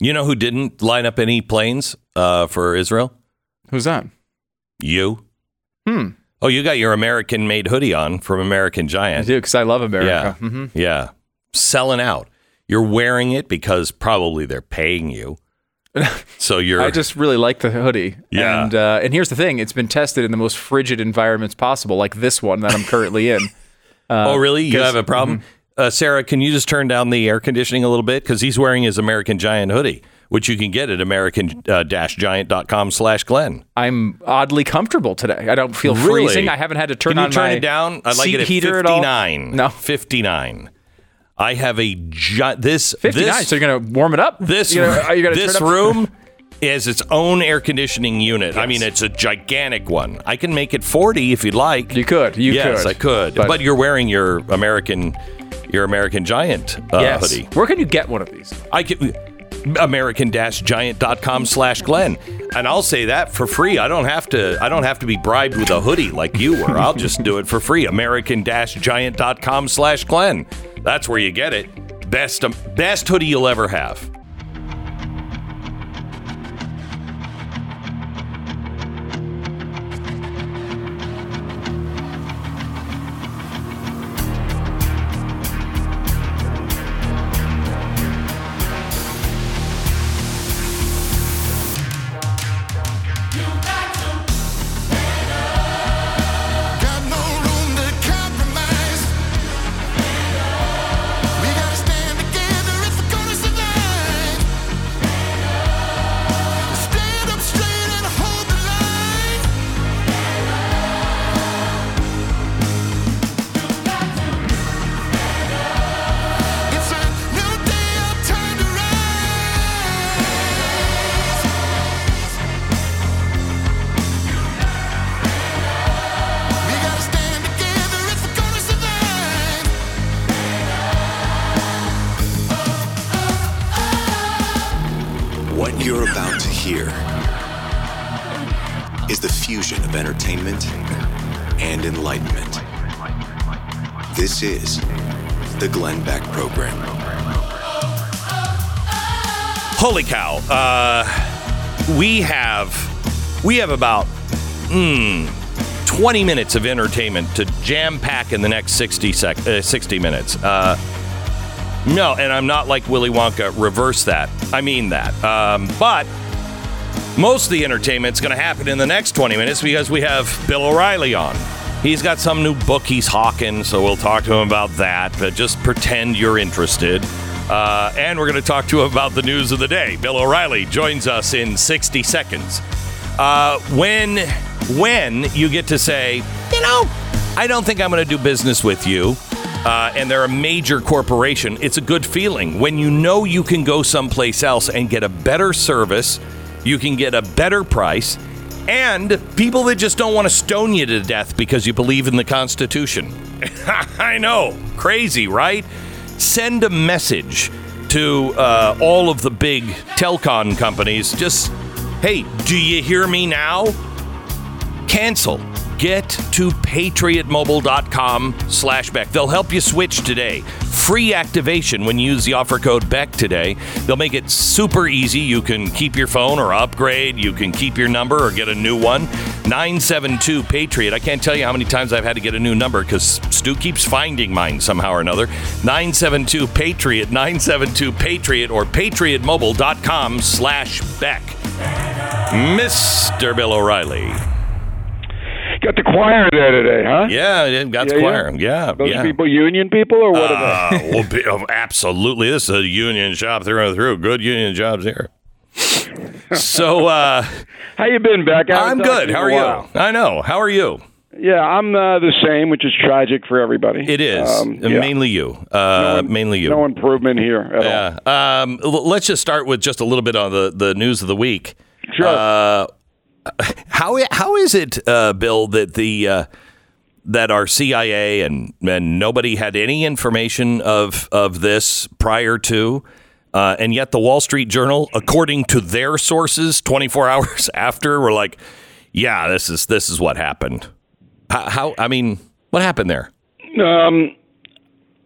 You know who didn't line up any planes for Israel? Who's that? You. Hmm. Oh, you got your American-made hoodie on from American Giant. I do, because I love America. Yeah. Mm-hmm. Yeah. Selling out. You're wearing it because probably they're paying you. So you're... I just really like the hoodie. Yeah. And here's the thing. It's been tested in the most frigid environments possible, like this one that I'm currently in. Oh, really? You have a problem? Mm-hmm. Sarah, can you just turn down the air conditioning a little bit? Because he's wearing his American Giant hoodie, which you can get at American-Giant.com/Glenn. I'm oddly comfortable today. I don't feel freezing. I haven't had to turn on my Can you turn it down? I'd like it at 59. No. 59. I have a giant... 59, so you're going to warm it up? This room is its own air conditioning unit. Yes. I mean, it's a gigantic one. I can make it 40 if you'd like. You could. Yes, I could. But you're wearing your American Giant hoodie. Where can you get one of these? I can... American-Giant.com/Glenn. And I'll say that for free. I don't have to be bribed with a hoodie like you were. I'll just do it for free. American-Giant.com/Glenn. That's where you get it. Best hoodie you'll ever have. This is the Glenn Beck Program. Holy cow. We have about 20 minutes of entertainment to jam-pack in the next 60 minutes. No, and I'm not like Willy Wonka. Reverse that. I mean that. But most of the entertainment's going to happen in the next 20 minutes because we have Bill O'Reilly on. He's got some new book he's hawking, so we'll talk to him about that. But just pretend you're interested. And we're going to talk to him about the news of the day. Bill O'Reilly joins us in 60 seconds. When you get to say, you know, I don't think I'm going to do business with you, and they're a major corporation, it's a good feeling. When you know you can go someplace else and get a better service, you can get a better price, and people that just don't want to stone you to death because you believe in the Constitution. I know. Crazy, right? Send a message to all of the big telecom companies. Just, hey, do you hear me now? Cancel. Get to patriotmobile.com/Beck. They'll help you switch today. Free activation when you use the offer code Beck today. They'll make it super easy. You can keep your phone or upgrade. You can keep your number or get a new one. 972-PATRIOT. I can't tell you how many times I've had to get a new number because Stu keeps finding mine somehow or another. 972-PATRIOT, 972-PATRIOT, or patriotmobile.com/Beck. Mr. Bill O'Reilly. Got the choir there today, huh? Yeah, got the choir. Yeah, Those people, union people, or what are they? Absolutely. This is a union shop through and through. Good union jobs here. So, how you been, Beck? I'm good. How are you? I know. How are you? Yeah, I'm the same, which is tragic for everybody. It is. Mainly you. Mainly you. No improvement here at all. Let's just start with just a little bit on the news of the week. Sure. How is it, Bill, that that our CIA and nobody had any information of this prior to, and yet the Wall Street Journal, according to their sources, 24 hours after, were like, yeah, this is what happened. How? I mean, what happened there?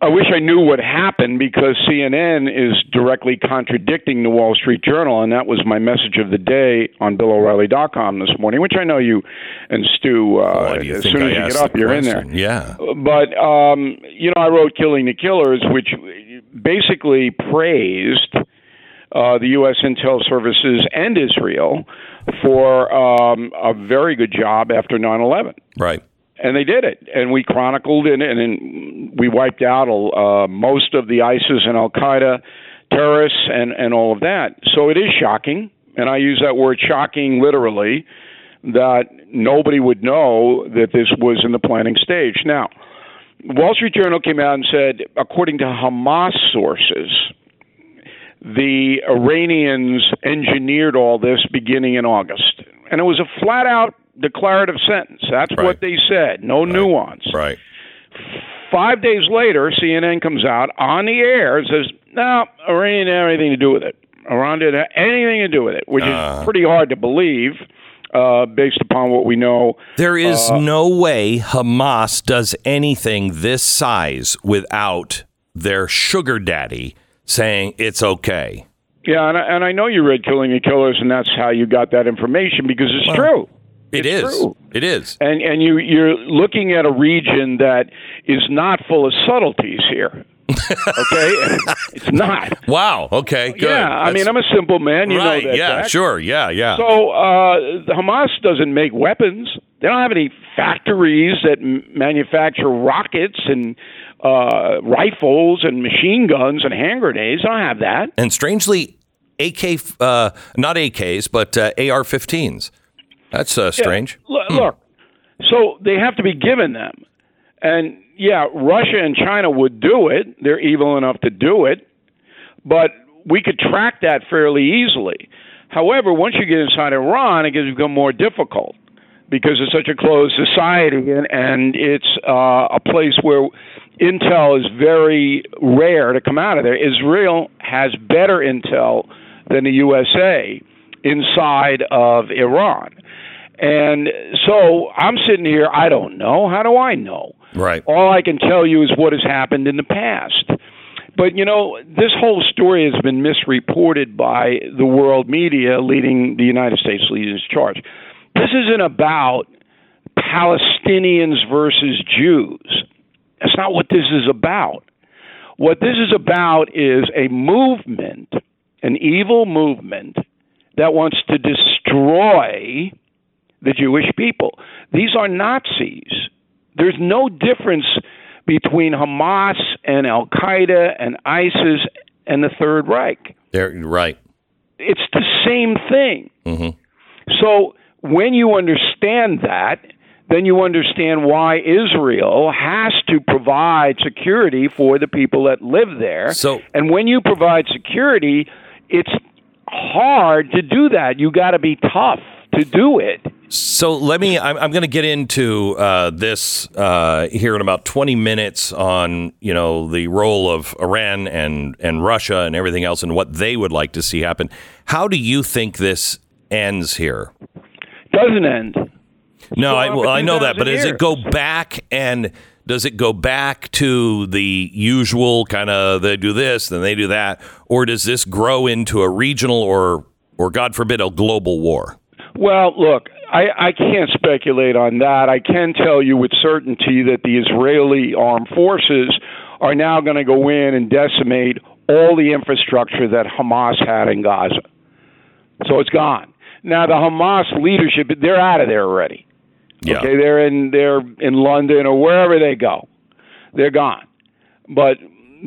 I wish I knew what happened, because CNN is directly contradicting the Wall Street Journal, and that was my message of the day on BillO'Reilly.com this morning, which I know you and Stu, as soon as you get up, you're in there. Yeah. But, I wrote Killing the Killers, which basically praised the U.S. Intel Services and Israel for a very good job after 9/11. Right. And they did it, and we chronicled it, and we wiped out most of the ISIS and al-Qaeda terrorists and all of that. So it is shocking, and I use that word shocking literally, that nobody would know that this was in the planning stage. Now, Wall Street Journal came out and said, according to Hamas sources, the Iranians engineered all this beginning in August. And it was a flat-out declarative sentence. That's right. What they said. No right. Nuance. Right. 5 days later, CNN comes out on the air and says, no, Iran didn't have anything to do with it. Iran didn't have anything to do with it, which is pretty hard to believe based upon what we know. There is no way Hamas does anything this size without their sugar daddy saying it's okay. Yeah, and I know you read Killing the Killers, and that's how you got that information, because it's true. It's true. It is. And you're looking at a region that is not full of subtleties here. Okay? It's not. Wow. Okay, good. Yeah, I mean, I'm a simple man. You right, know that. Yeah, fact. Sure. Yeah, yeah. So Hamas doesn't make weapons. They don't have any factories that manufacture rockets and rifles and machine guns and hand grenades. They don't have that. And strangely, not AKs, but AR-15s. That's strange. Look, so they have to be given them. And, yeah, Russia and China would do it. They're evil enough to do it. But we could track that fairly easily. However, once you get inside Iran, it becomes more difficult because it's such a closed society. And it's a place where intel is very rare to come out of there. Israel has better intel than the USA inside of Iran. And so I'm sitting here, I don't know. How do I know? Right. All I can tell you is what has happened in the past. But, this whole story has been misreported by the world media leading the United States leaders charge. This isn't about Palestinians versus Jews. That's not what this is about. What this is about is a movement, an evil movement, that wants to destroy the Jewish people. These are Nazis. There's no difference between Hamas and al-Qaeda and ISIS and the Third Reich. They're right. It's the same thing. Mm-hmm. So when you understand that, then you understand why Israel has to provide security for the people that live there. And when you provide security, it's hard to do that. You got to be tough to do it. So I'm going to get into this here in about 20 minutes on, the role of Iran and Russia and everything else and what they would like to see happen. How do you think this ends here? Doesn't end. No, I know that, but does it go back and does it go back to the usual kind of they do this, then they do that? Or does this grow into a regional or God forbid, a global war? Well, look, I can't speculate on that. I can tell you with certainty that the Israeli armed forces are now going to go in and decimate all the infrastructure that Hamas had in Gaza. So it's gone. Now, the Hamas leadership, they're out of there already. Yeah. Okay, they're in London or wherever they go. They're gone. But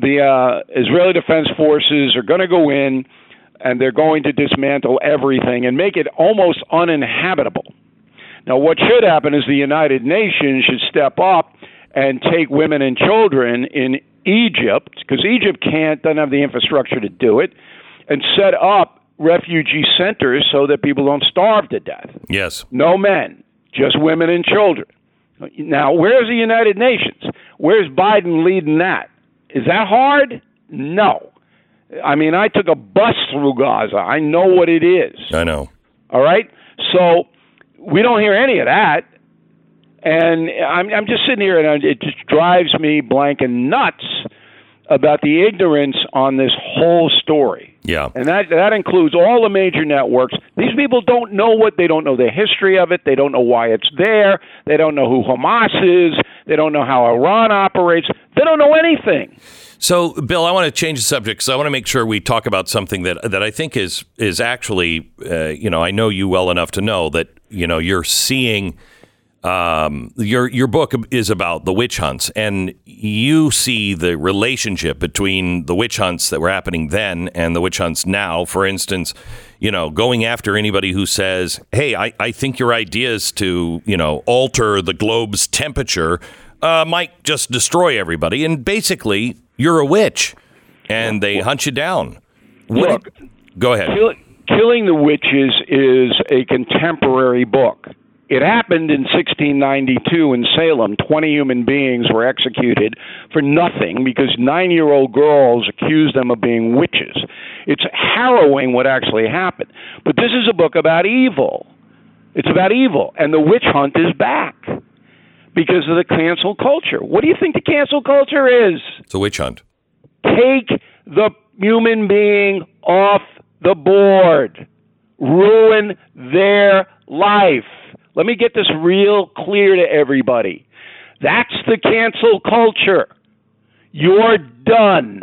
the Israeli Defense Forces are going to go in, and they're going to dismantle everything and make it almost uninhabitable. Now, what should happen is the United Nations should step up and take women and children in Egypt, because Egypt doesn't have the infrastructure to do it, and set up refugee centers so that people don't starve to death. Yes. No men. Just women and children. Now, where's the United Nations? Where's Biden leading that? Is that hard? No. I mean, I took a bus through Gaza. I know what it is. I know. All right? So we don't hear any of that. And I'm just sitting here, and it just drives me blank and nuts about the ignorance on this whole story. Yeah. And that includes all the major networks. These people don't know what they don't know, the history of it. They don't know why it's there. They don't know who Hamas is. They don't know how Iran operates. They don't know anything. So, Bill, I want to change the subject because I want to make sure we talk about something that I think is actually, I know you well enough to know that, you're seeing... Your book is about the witch hunts, and you see the relationship between the witch hunts that were happening then and the witch hunts now. For instance, going after anybody who says, hey, I think your ideas to, alter the globe's temperature might just destroy everybody. And basically, you're a witch, and they hunt you down. Go ahead. Killing the Witches is a contemporary book. It happened in 1692 in Salem. 20 human beings were executed for nothing because 9-year-old girls accused them of being witches. It's harrowing what actually happened. But this is a book about evil. It's about evil. And the witch hunt is back because of the cancel culture. What do you think the cancel culture is? It's a witch hunt. Take the human being off the board. Ruin their life. Let me get this real clear to everybody. That's the cancel culture. You're done.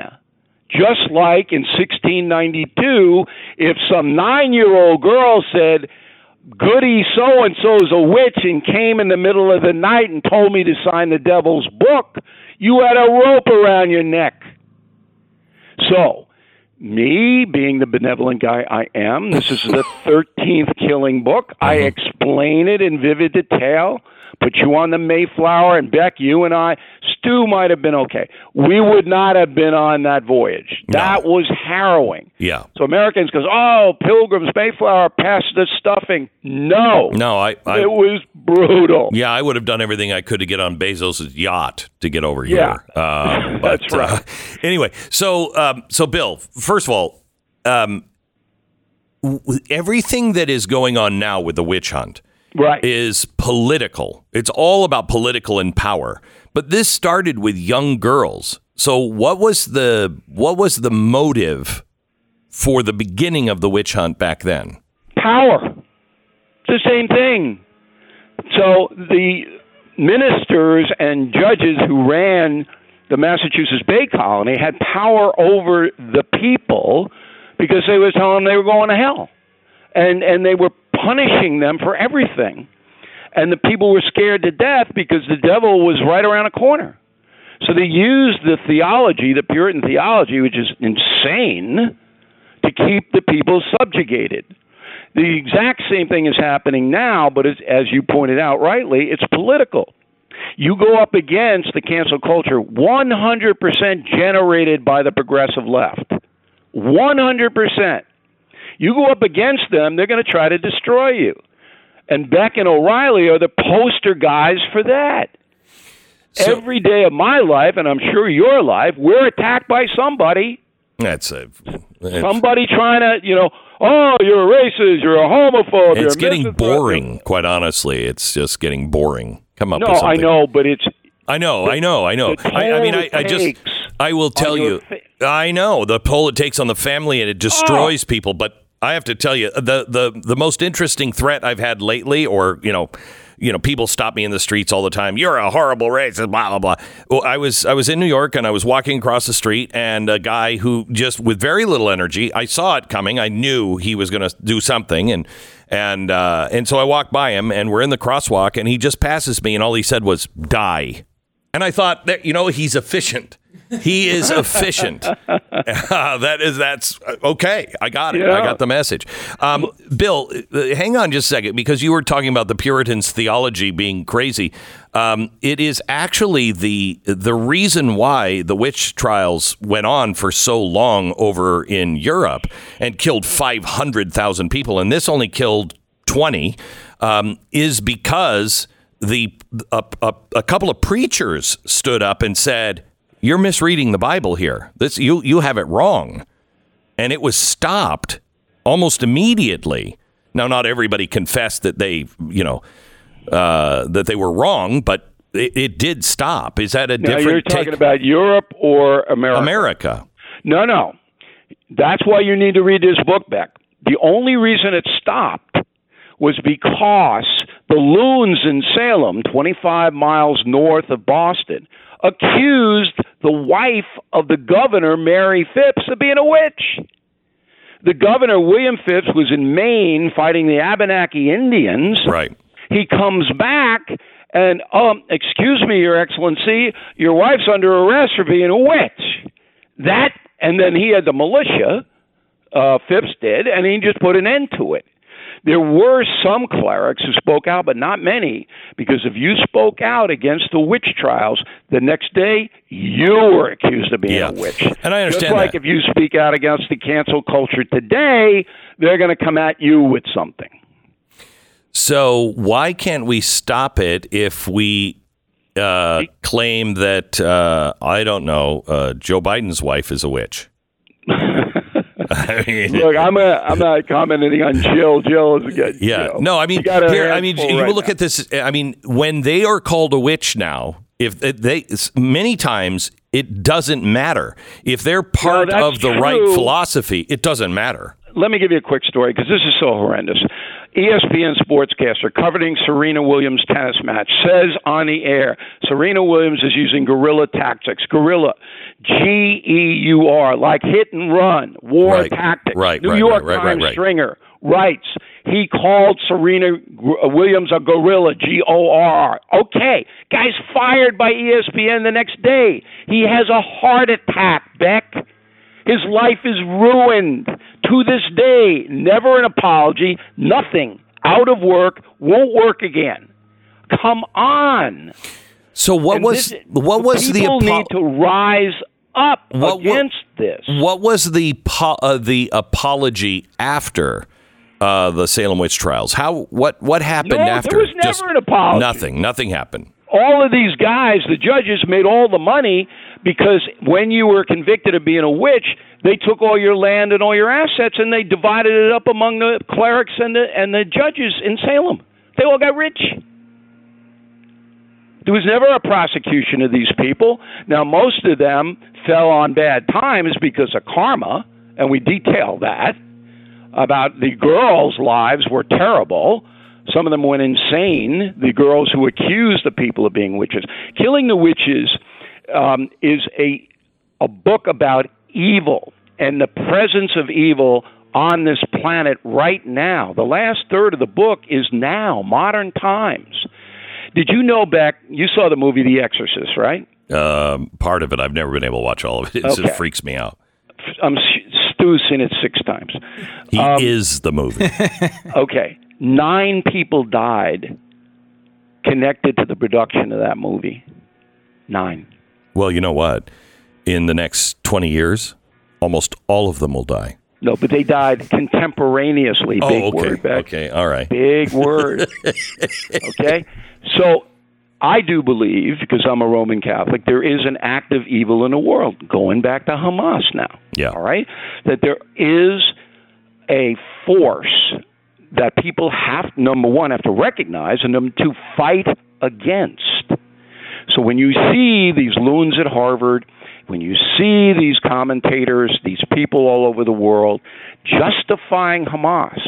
Just like in 1692, if some 9-year-old girl said, Goody so-and-so's a witch and came in the middle of the night and told me to sign the devil's book, you had a rope around your neck. So, me, being the benevolent guy I am, this is the 13th killing book. I explain it in vivid detail, put you on the Mayflower, and Beck, you and I, Stu might have been okay. We would not have been on that voyage. No. That was harrowing. Yeah. So Americans goes, oh, Pilgrim's Mayflower, pass the stuffing. No, it was brutal. Yeah, I would have done everything I could to get on Bezos' yacht to get over here. Yeah, that's right. Anyway, so Bill, first of all, everything that is going on now with the witch hunt, right, is political. It's all about political and power. But this started with young girls. So what was the motive for the beginning of the witch hunt back then? Power. It's the same thing. So the ministers and judges who ran the Massachusetts Bay Colony had power over the people because they were telling them they were going to hell. And they were punishing them for everything. And the people were scared to death because the devil was right around a corner. So they used the theology, the Puritan theology, which is insane, to keep the people subjugated. The exact same thing is happening now, but it's, as you pointed out rightly, it's political. You go up against the cancel culture 100% generated by the progressive left. 100%. You go up against them, they're going to try to destroy you. And Beck and O'Reilly are the poster guys for that. So, every day of my life, and I'm sure your life, we're attacked by somebody. Somebody trying to, oh, you're a racist, you're a homophobe. It's getting boring, quite honestly. It's just getting boring. Come up with something. No, I know, but it's... I know. I will tell you, I know, the toll it takes on the family, and it destroys people, but... I have to tell you, the most interesting threat I've had lately, or, people stop me in the streets all the time. You're a horrible racist, blah, blah, blah. Well, I was in New York, and I was walking across the street, and a guy who just with very little energy, I saw it coming. I knew he was going to do something. And so I walked by him, and we're in the crosswalk, and he just passes me. And all he said was die. And I thought, that, he's efficient. He is efficient. That's okay. I got it. Yeah. I got the message. Bill, hang on just a second, because you were talking about the Puritans' theology being crazy. It is actually the reason why the witch trials went on for so long over in Europe and killed 500,000 people, and this only killed 20, is because a couple of preachers stood up and said, you're misreading the Bible here. This you have it wrong. And it was stopped almost immediately. Now, not everybody confessed that they were wrong, but it did stop. Is that a different you're talking about Europe or America? America. No. That's why you need to read this book, Beck. The only reason it stopped was because the loons in Salem, 25 miles north of Boston, accused the wife of the governor, Mary Phipps, of being a witch. The governor, William Phipps, was in Maine fighting the Abenaki Indians. Right. He comes back and, excuse me, Your Excellency, your wife's under arrest for being a witch. And then he had the militia, Phipps did, and he just put an end to it. There were some clerics who spoke out, but not many, because if you spoke out against the witch trials, the next day you were accused of being a witch. And I understand that. If you speak out against the cancel culture today, they're going to come at you with something. So why can't we stop it if we claim that, Joe Biden's wife is a witch? I mean, look, I'm not commenting on Jill. Jill is a good. Yeah. Jill. No, I mean, look at this. I mean, when they are called a witch now, many times it doesn't matter if they're part of the right philosophy. It doesn't matter. Let me give you a quick story because this is so horrendous. ESPN sportscaster covering Serena Williams' tennis match says on the air, Serena Williams is using guerrilla tactics. Guerrilla, G-E-U-R, like hit and run, war tactics. Right, New York Times stringer writes, he called Serena Williams a guerrilla, G-O-R. Okay, guy's fired by ESPN the next day. He has a heart attack, Beck. His life is ruined. To this day, never an apology, nothing, out of work, won't work again. Come on. So people need to rise up against this. What was the apology after the Salem witch trials? What happened after? There was never an apology. Nothing happened. All of these guys, the judges, made all the money because when you were convicted of being a witch, they took all your land and all your assets and they divided it up among the clerics and the judges in Salem. They all got rich. There was never a prosecution of these people. Now, most of them fell on bad times because of karma, and we detail that. About the girls' lives were terrible. Some of them went insane, the girls who accused the people of being witches. Killing the Witches is a book about evil and the presence of evil on this planet right now. The last third of the book is now, modern times. Did you know, Beck, you saw the movie The Exorcist, right? Part of it. I've never been able to watch all of it. It just freaks me out. Stu's seen it 6 times. He is the movie. Okay. 9 people died connected to the production of that movie. 9. Well, you know what? In the next 20 years, almost all of them will die. No, but they died contemporaneously. Big word, Beck. Okay, all right. Big word. Okay? So I do believe, because I'm a Roman Catholic, there is an active evil in the world, going back to Hamas now. Yeah. All right? That there is a force that people have, number one, have to recognize, and number two, fight against. So when you see these loons at Harvard, when you see these commentators, these people all over the world justifying Hamas,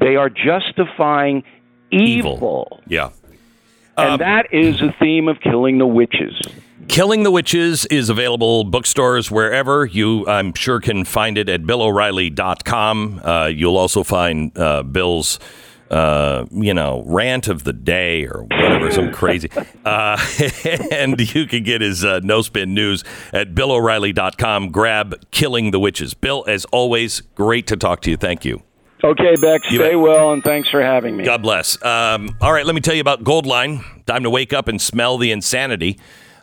they are justifying evil. Yeah. And that is the theme of Killing the Witches. Killing the Witches is available bookstores wherever. You, I'm sure, can find it at BillO'Reilly.com. You'll also find Bill's, rant of the day or whatever, some crazy. And you can get his No Spin News at BillO'Reilly.com. Grab Killing the Witches. Bill, as always, great to talk to you. Thank you. Okay, Beck, stay well, and thanks for having me. God bless. All right, let me tell you about Goldline. Time to wake up and smell the insanity,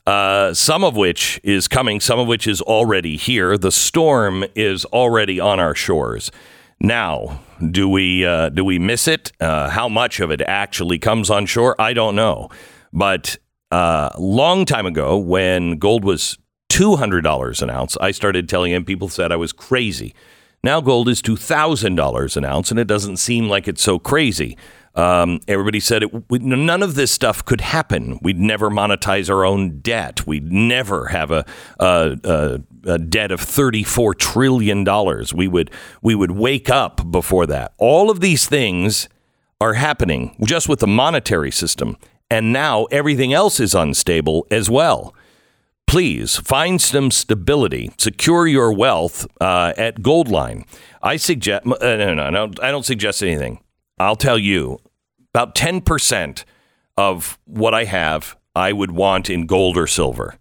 some of which is coming, some of which is already here. The storm is already on our shores. Now, do we miss it? How much of it actually comes on shore? I don't know. But a long time ago, when gold was $200 an ounce, I started telling him, people said I was crazy. Now gold is $2,000 an ounce, and it doesn't seem like it's so crazy. Everybody said none of this stuff could happen. We'd never monetize our own debt. We'd never have a debt of $34 trillion. We would wake up before that. All of these things are happening just with the monetary system. And now everything else is unstable as well. Please find some stability. Secure your wealth at Goldline. I suggest I don't suggest anything. I'll tell you, about 10% of what I have, I would want in gold or silver.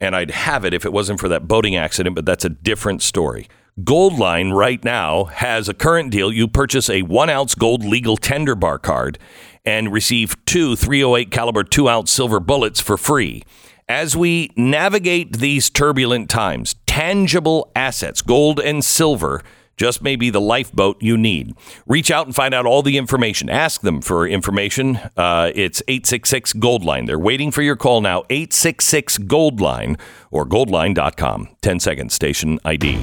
And I'd have it if it wasn't for that boating accident, but that's a different story. Goldline right now has a current deal. You purchase a 1-ounce gold legal tender bar card and receive 2 308 caliber 2-ounce silver bullets for free. As we navigate these turbulent times, tangible assets, gold and silver, just may be the lifeboat you need. Reach out and find out all the information. Ask them for information. It's 866-GOLDLINE. They're waiting for your call now. 866-GOLDLINE or goldline.com. 10-second station ID.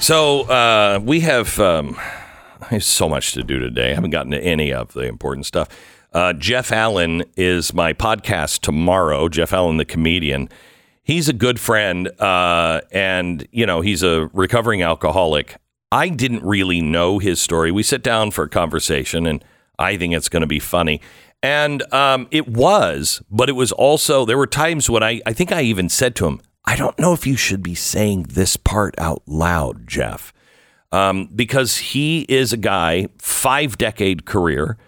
So we have... I have so much to do today. I haven't gotten to any of the important stuff. Jeff Allen is my podcast tomorrow. Jeff Allen, the comedian. He's a good friend. And, you know, he's a recovering alcoholic. I didn't really know his story. We sit down for a conversation and I think it's going to be funny. And it was, but it was also, there were times when I think I even said to him, I don't know if you should be saying this part out loud, Jeff. Because he is a guy, 5-decade career.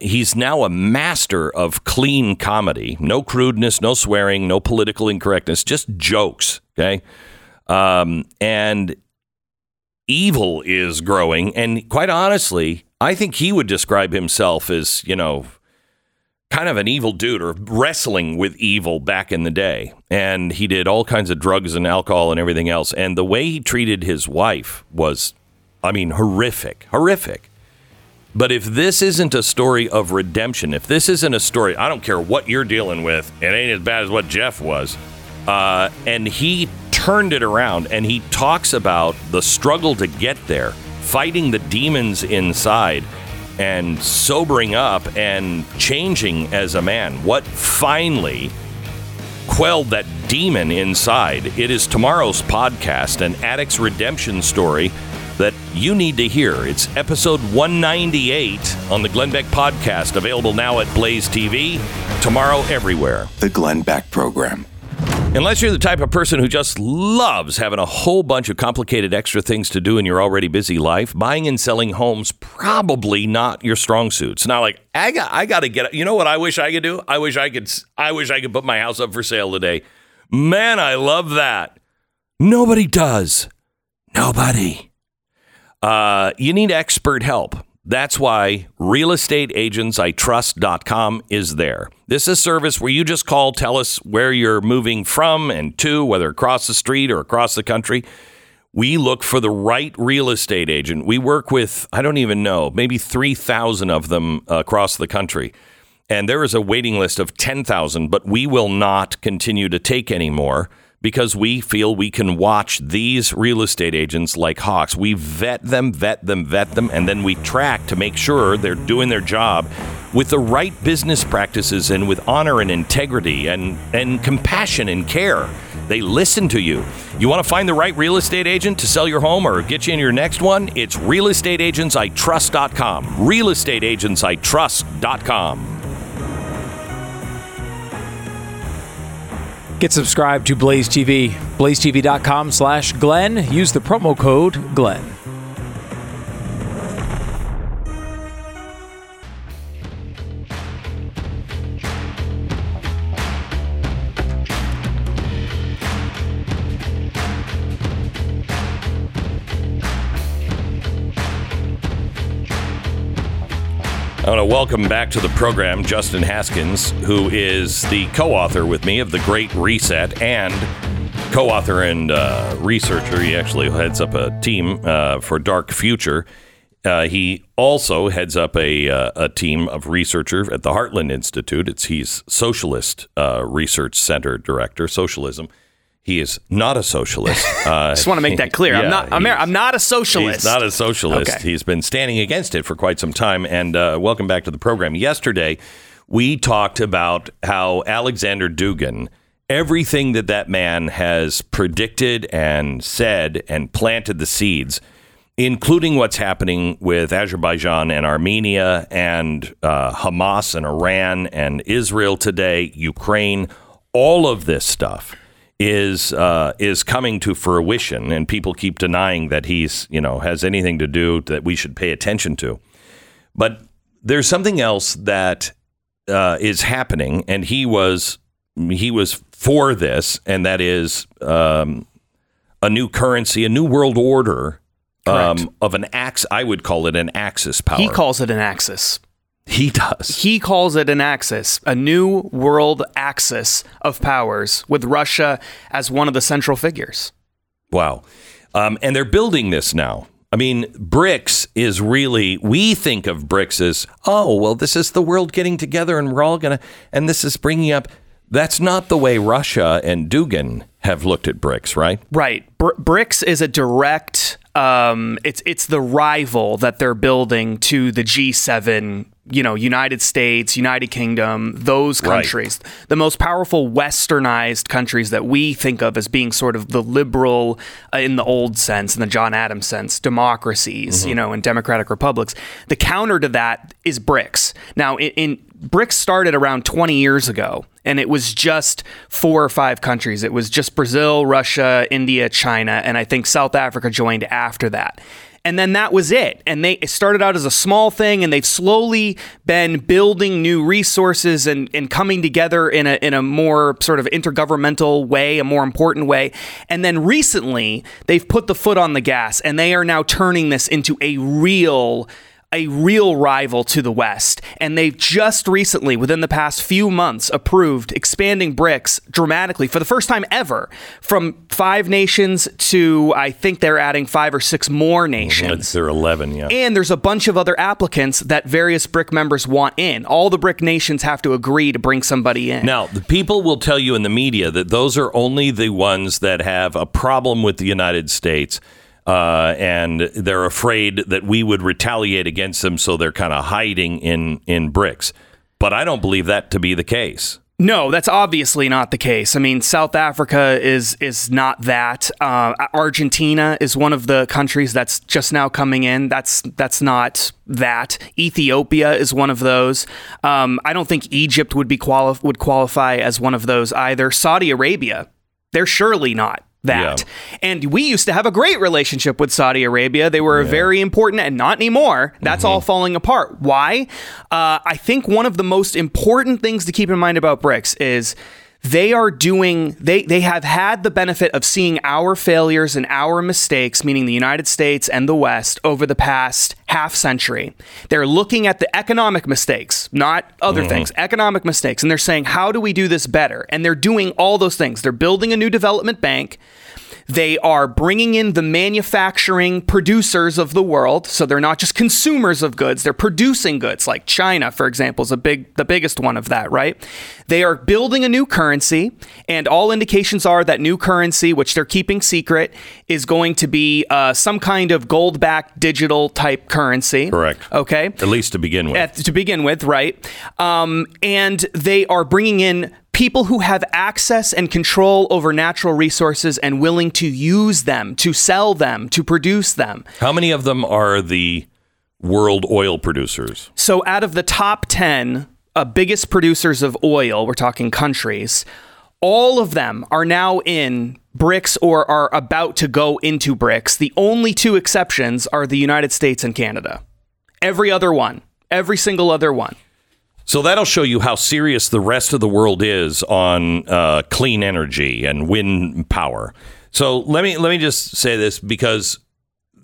He's now a master of clean comedy. No crudeness, no swearing, no political incorrectness, just jokes. Okay. And evil is growing. And quite honestly, I think he would describe himself as, you know, kind of an evil dude or wrestling with evil back in the day. And he did all kinds of drugs and alcohol and everything else. And the way he treated his wife was, I mean, horrific. But if this isn't a story of redemption, if this isn't a story, I don't care what you're dealing with, it ain't as bad as what Jeff was. And he turned it around and he talks about the struggle to get there, fighting the demons inside, and sobering up and changing as a man. What finally quelled that demon inside? It is tomorrow's podcast, an addict's redemption story that you need to hear. It's episode 198 on the Glenn Beck Podcast, available now at Blaze TV, tomorrow everywhere. The Glenn Beck Program. Unless you're the type of person who just loves having a whole bunch of complicated extra things to do in your already busy life, buying and selling homes, probably not your strong suit. It's not like, I got to get, you know what I wish I could do? I wish I could put my house up for sale today. Man, I love that. Nobody does. Nobody. You need expert help. That's why realestateagentsitrust.com is there. This is a service where you just call, tell us where you're moving from and to, whether across the street or across the country. We look for the right real estate agent. We work with, I don't even know, maybe 3,000 of them across the country. And there is a waiting list of 10,000, but we will not continue to take any more, because we feel we can watch these real estate agents like hawks. We vet them, and then we track to make sure they're doing their job with the right business practices and with honor and integrity and compassion and care. They listen to you. You want to find the right real estate agent to sell your home or get you in your next one? It's realestateagentsitrust.com. Realestateagentsitrust.com. Get subscribed to Blaze TV, blazetv.com/Glenn. Use the promo code Glenn. I want to welcome back to the program Justin Haskins, who is the co-author with me of The Great Reset and co-author and researcher. He actually heads up a team for Dark Future. He also heads up a team of researchers at the Heartland Institute. He's socialist research center director, socialism. He is not a socialist. I just want to make that clear. Yeah, I'm not a socialist. He's not a socialist. Okay. He's been standing against it for quite some time. And welcome back to the program. Yesterday, we talked about how Alexander Dugin, everything that man has predicted and said and planted the seeds, including what's happening with Azerbaijan and Armenia and Hamas and Iran and Israel today, Ukraine, all of this stuff is coming to fruition, and people keep denying that he's, has anything to do that we should pay attention to. But there's something else that is happening, and he was for this, and that is a new currency, a new world order of an axis. I would call it an axis power. He calls it an axis. He does. He calls it an axis, a new world axis of powers, with Russia as one of the central figures. Wow. And they're building this now. I mean, BRICS is really, we think of BRICS as, this is the world getting together and we're all going to, and this is bringing up, that's not the way Russia and Dugin have looked at BRICS, right? Right. BRICS is a direct, it's the rival that they're building to the G7, United States, United Kingdom, those countries, right. The most powerful westernized countries that we think of as being sort of the liberal in the old sense, in the John Adams sense, democracies, and democratic republics. The counter to that is BRICS. Now, BRICS started around 20 years ago, and it was just 4 or 5 countries. It was just Brazil, Russia, India, China, and I think South Africa joined after that. And then that was it. And it started out as a small thing, and they've slowly been building new resources and coming together in a more sort of intergovernmental way, a more important way. And then recently, they've put the foot on the gas, and they are now turning this into a real rival to the West. And they've just recently, within the past few months, approved expanding BRICS dramatically for the first time ever, from 5 nations to, I think they're adding 5 or 6 more nations. There are 11, yeah. And there's a bunch of other applicants that various BRIC members want in. All the BRIC nations have to agree to bring somebody in. Now, the people will tell you in the media that those are only the ones that have a problem with the United States. And they're afraid that we would retaliate against them, so they're kind of hiding in BRICS. But I don't believe that to be the case. No, that's obviously not the case. I mean, South Africa is not that. Argentina is one of the countries that's just now coming in. That's not that. Ethiopia is one of those. I don't think Egypt would be would qualify as one of those either. Saudi Arabia, they're surely not that. Yeah. And we used to have a great relationship with Saudi Arabia. They were very important, and not anymore. That's all falling apart. Why? I think one of the most important things to keep in mind about BRICS is they have had the benefit of seeing our failures and our mistakes, meaning the United States and the West, over the past half century. They're looking at the economic mistakes, not other things, economic mistakes. And they're saying, how do we do this better? And they're doing all those things. They're building a new development bank. They are bringing in the manufacturing producers of the world. So they're not just consumers of goods. They're producing goods, like China, for example, is the biggest one of that, right? They are building a new currency, and all indications are that new currency, which they're keeping secret, is going to be some kind of gold-backed digital type currency. Correct. Okay. At least to begin with. Right. And they are bringing in people who have access and control over natural resources and willing to use them, to sell them, to produce them. How many of them are the world oil producers? So out of the top 10 biggest producers of oil, we're talking countries, all of them are now in BRICS or are about to go into BRICS. The only 2 exceptions are the United States and Canada. Every single other one. So that'll show you how serious the rest of the world is on clean energy and wind power. So let me just say this, because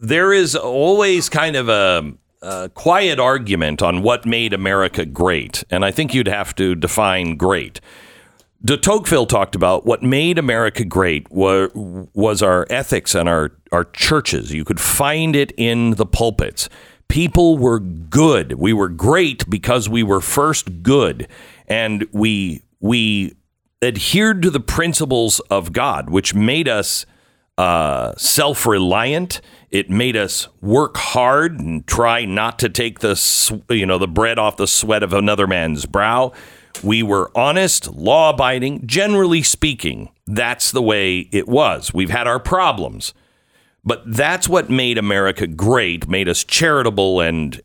there is always kind of a quiet argument on what made America great. And I think you'd have to define great. De Tocqueville talked about what made America great was our ethics and our churches. You could find it in the pulpits. people were good. We were great because we were first good, and we adhered to the principles of God, which made us self-reliant. It made us work hard and try not to take the, you know, the bread off the sweat of another man's brow. We were honest, law-abiding. Generally speaking, that's the way it was. We've had our problems, but that's what made America great, made us charitable and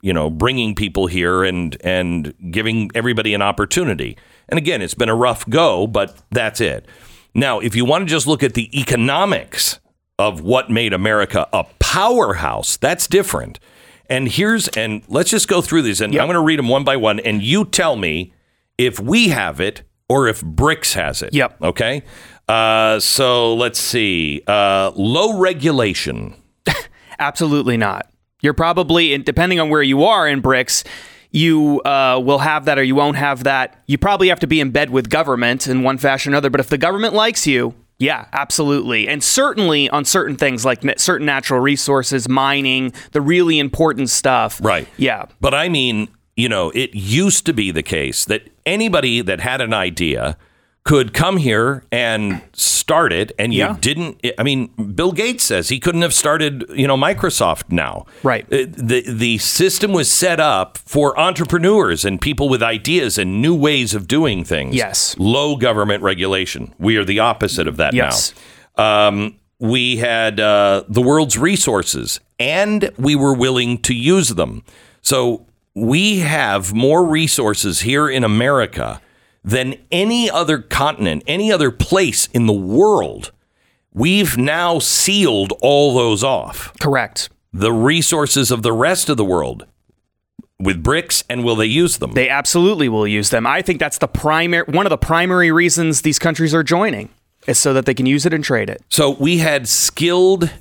you know, bringing people here and giving everybody an opportunity. And again, it's been a rough go, but that's it. Now, if you want to just look at the economics of what made America a powerhouse, that's different. And here's, and let's just go through these, and I'm going to read them one by one, and you tell me if we have it or if BRICS has it. Yep. Okay? So let's see. Low regulation. Absolutely not. You're probably, depending on where you are in BRICS, you will have that or you won't have that. You probably have to be in bed with government in one fashion or another, but if the government likes you, yeah, absolutely. And certainly on certain things like certain natural resources, mining, the really important stuff. Right. Yeah. But I mean, you know, it used to be the case that anybody that had an idea could come here and start it. And you didn't. I mean, Bill Gates says he couldn't have started, you know, Microsoft now. Right. The system was set up for entrepreneurs and people with ideas and new ways of doing things. Yes. Low government regulation. We are the opposite of that now. We had the world's resources and we were willing to use them. So we have more resources here in America than any other continent, any other place in the world. We've now sealed all those off. Correct. The resources of the rest of the world with BRICS, and will they use them? They absolutely will use them. I think that's the one of the primary reasons these countries are joining, is so that they can use it and trade it. So we had skilled,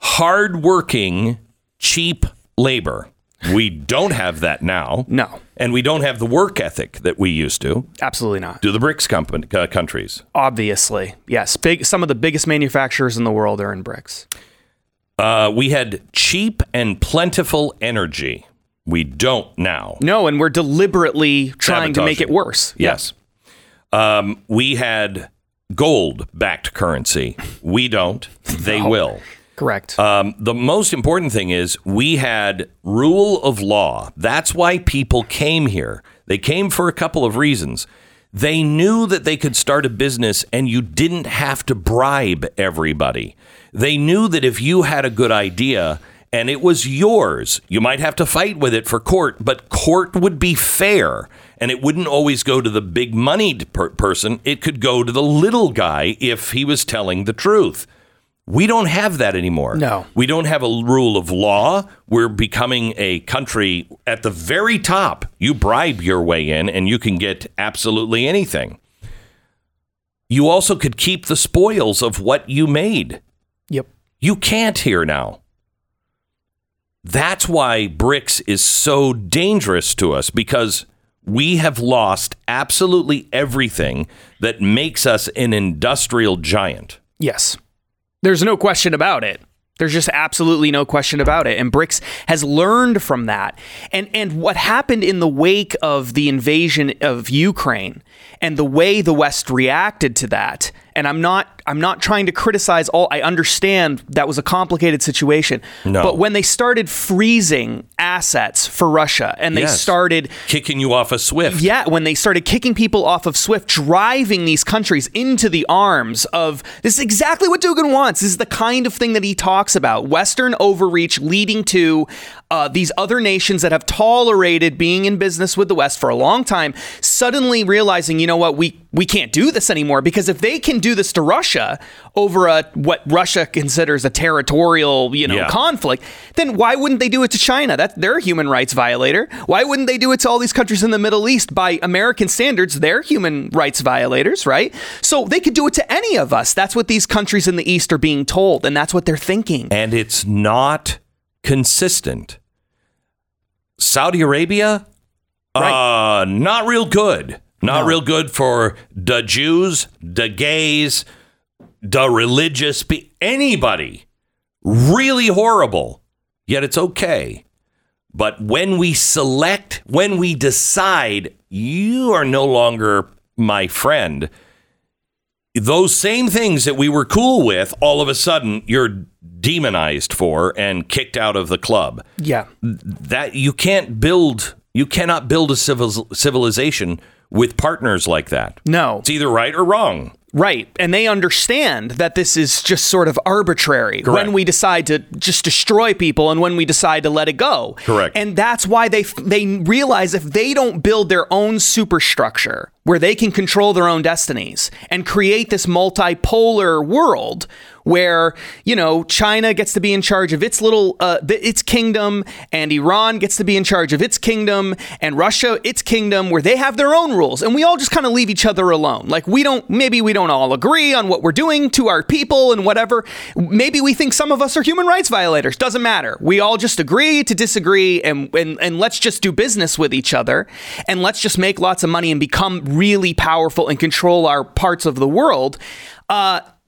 hardworking, cheap labor. We don't have that now. No. And we don't have the work ethic that we used to. Absolutely not. Do the BRICS countries? Obviously, yes. Some of the biggest manufacturers in the world are in BRICS. We had cheap and plentiful energy. We don't now. No, and we're deliberately trying to make it worse. Yes. We had gold-backed currency. We don't. They will. Correct. The most important thing is we had rule of law. That's why people came here. They came for a couple of reasons. They knew that they could start a business and you didn't have to bribe everybody. They knew that if you had a good idea and it was yours, you might have to fight with it for court, but court would be fair and it wouldn't always go to the big moneyed person. It could go to the little guy if he was telling the truth. We don't have that anymore. No. We don't have a rule of law. We're becoming a country at the very top. You bribe your way in and you can get absolutely anything. You also could keep the spoils of what you made. Yep. You can't here now. That's why BRICS is so dangerous to us, because we have lost absolutely everything that makes us an industrial giant. Yes. There's no question about it. There's just absolutely no question about it. And BRICS has learned from that. And what happened in the wake of the invasion of Ukraine and the way the West reacted to that, and I'm not trying to criticize all, I understand that was a complicated situation. No. But when they started freezing assets for Russia and they started kicking you off of Swift. Yeah, when they started kicking people off of Swift, driving these countries into the arms of, this is exactly what Dugin wants. This is the kind of thing that he talks about. Western overreach leading to these other nations that have tolerated being in business with the West for a long time, suddenly realizing, you know what, we can't do this anymore, because if they can do this to Russia over what Russia considers a territorial, conflict, then why wouldn't they do it to China? They're a human rights violator. Why wouldn't they do it to all these countries in the Middle East? By American standards, they're human rights violators, right? So they could do it to any of us. That's what these countries in the East are being told, and that's what they're thinking. And it's not consistent. Saudi Arabia, right. Not real good. Not real good for the Jews, the gays, the religious, anybody. Really horrible. yet it's okay. But when we select, when we decide you are no longer my friend, those same things that we were cool with, all of a sudden you're demonized for and kicked out of the club. Yeah. That you can't build, you cannot build a civilization with partners like that. No. It's either right or wrong. Right. And they understand that this is just sort of arbitrary. Correct. When we decide to just destroy people and when we decide to let it go. Correct. And that's why they realize if they don't build their own superstructure where they can control their own destinies and create this multipolar world where, you know, China gets to be in charge of its little, its kingdom, and Iran gets to be in charge of its kingdom, and Russia, its kingdom, where they have their own rules. And we all just kind of leave each other alone. Like maybe we don't all agree on what we're doing to our people and whatever. Maybe we think some of us are human rights violators. Doesn't matter. We all just agree to disagree and let's just do business with each other and let's just make lots of money and become really powerful and control our parts of the world,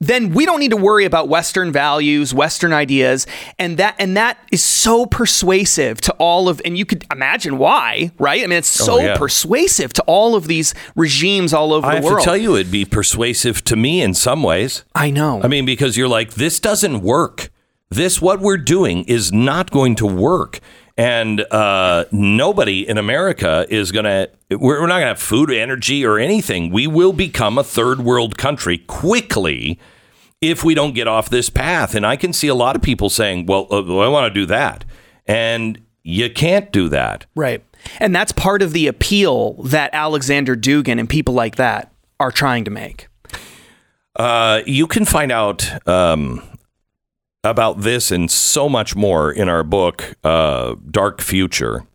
then we don't need to worry about Western values, Western ideas. And that is so persuasive to all of, and you could imagine why, right? I mean, it's so persuasive to all of these regimes all over the world. I have to tell you, it'd be persuasive to me in some ways. I know. I mean, because you're like, this doesn't work. What we're doing is not going to work. And nobody in America is going to, we're not going to have food, energy, or anything. We will become a third world country quickly if we don't get off this path. And I can see a lot of people saying, well, I want to do that. And you can't do that. Right. And that's part of the appeal that Alexander Dugin and people like that are trying to make. You can find out about this and so much more in our book, Dark Future.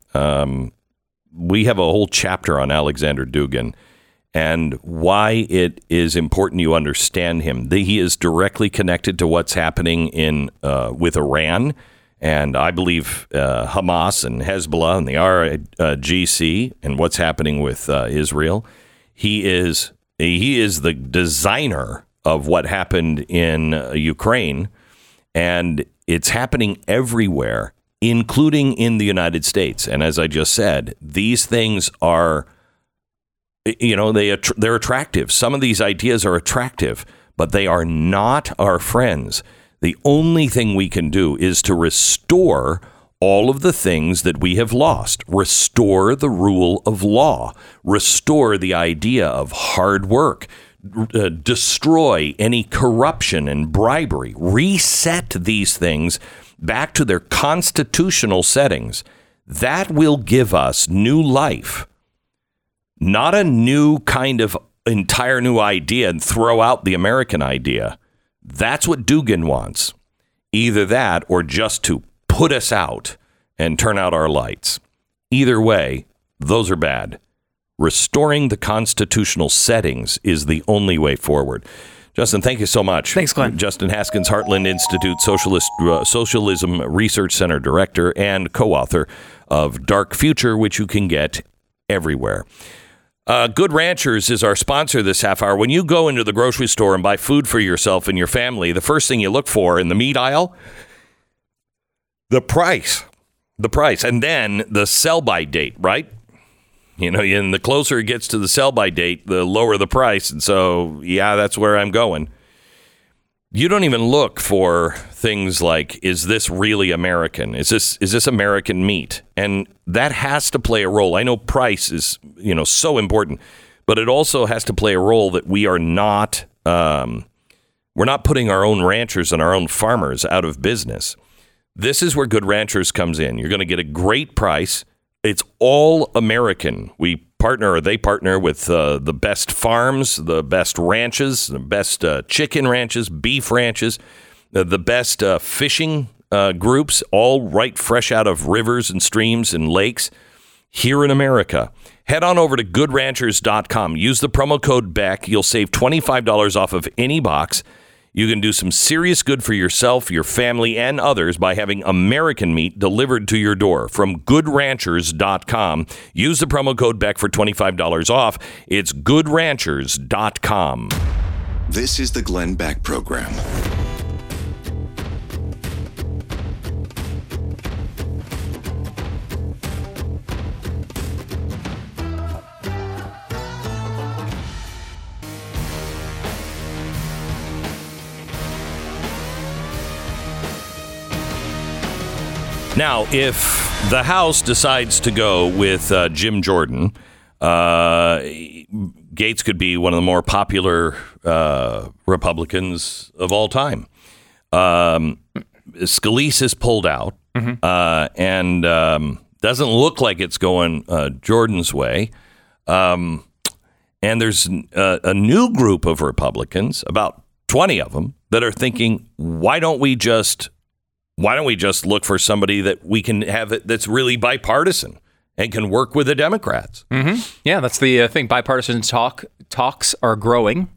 We have a whole chapter on Alexander Dugin and why it is important you understand him. He is directly connected to what's happening in with Iran and I believe Hamas and Hezbollah and the RGC and what's happening with Israel. He is the designer of what happened in Ukraine. And it's happening everywhere, including in the United States. And as I just said, these things are, you know, they're attractive. Some of these ideas are attractive, but they are not our friends. The only thing we can do is to restore all of the things that we have lost. Restore the rule of law. Restore the idea of hard work. Destroy any corruption and bribery, reset these things back to their constitutional settings. That will give us new life, not a new kind of entire new idea and throw out the American idea. That's what Dugin wants. Either that or just to put us out and turn out our lights. Either way, those are bad. Restoring the constitutional settings is the only way forward. Justin, thank you so much. Thanks, Glenn. Justin Haskins, Heartland Institute Socialism Research Center Director and co-author of Dark Future, which you can get everywhere. Good Ranchers is our sponsor this half hour. When you go into the grocery store and buy food for yourself and your family, the first thing you look for in the meat aisle, the price, and then the sell-by date, right? You know, and the closer it gets to the sell-by date, the lower the price. And so, yeah, that's where I'm going. You don't even look for things like, is this really American? Is this American meat? And that has to play a role. I know price is, you know, so important, but it also has to play a role that we are not, we're not putting our own ranchers and our own farmers out of business. This is where Good Ranchers comes in. You're going to get a great price. It's all American. They partner with the best farms, the best ranches, the best chicken ranches, beef ranches, the best fishing groups, all right fresh out of rivers and streams and lakes here in America. Head on over to goodranchers.com. Use the promo code BECK. You'll save $25 off of any box. You can do some serious good for yourself, your family, and others by having American meat delivered to your door from GoodRanchers.com. Use the promo code BECK for $25 off. It's GoodRanchers.com. This is the Glenn Beck Program. Now, if the House decides to go with Jim Jordan, Gates could be one of the more popular Republicans of all time. Scalise is pulled out, and doesn't look like it's going Jordan's way. And there's a new group of Republicans, about 20 of them, that are thinking, why don't we just look for somebody that we can have that's really bipartisan and can work with the Democrats? Mm-hmm. Yeah, that's the thing. Bipartisan talks are growing.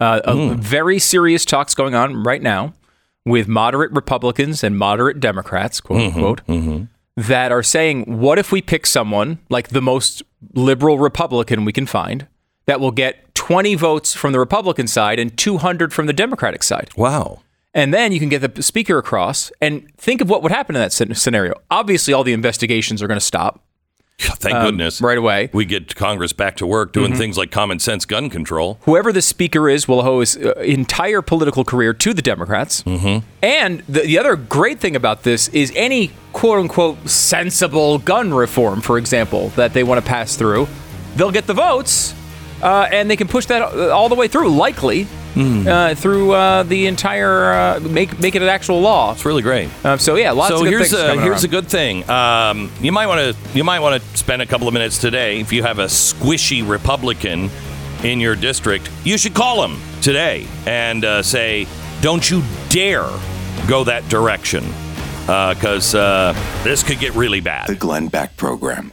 Very serious talks going on right now with moderate Republicans and moderate Democrats, quote unquote, that are saying, what if we pick someone like the most liberal Republican we can find that will get 20 votes from the Republican side and 200 from the Democratic side? Wow. And then you can get the speaker across, and think of what would happen in that scenario. Obviously, all the investigations are going to stop. Thank goodness. Right away. We get Congress back to work doing things like common sense gun control. Whoever the speaker is will owe his entire political career to the Democrats. And the other great thing about this is any quote-unquote sensible gun reform, for example, that they want to pass through, they'll get the votes, and they can push that all the way through, likely, through the entire, make it an actual law. It's really great. So here's a good thing. You might want to spend a couple of minutes today. If you have a squishy Republican in your district, you should call him today and say, don't you dare go that direction, because this could get really bad. The Glenn Beck Program.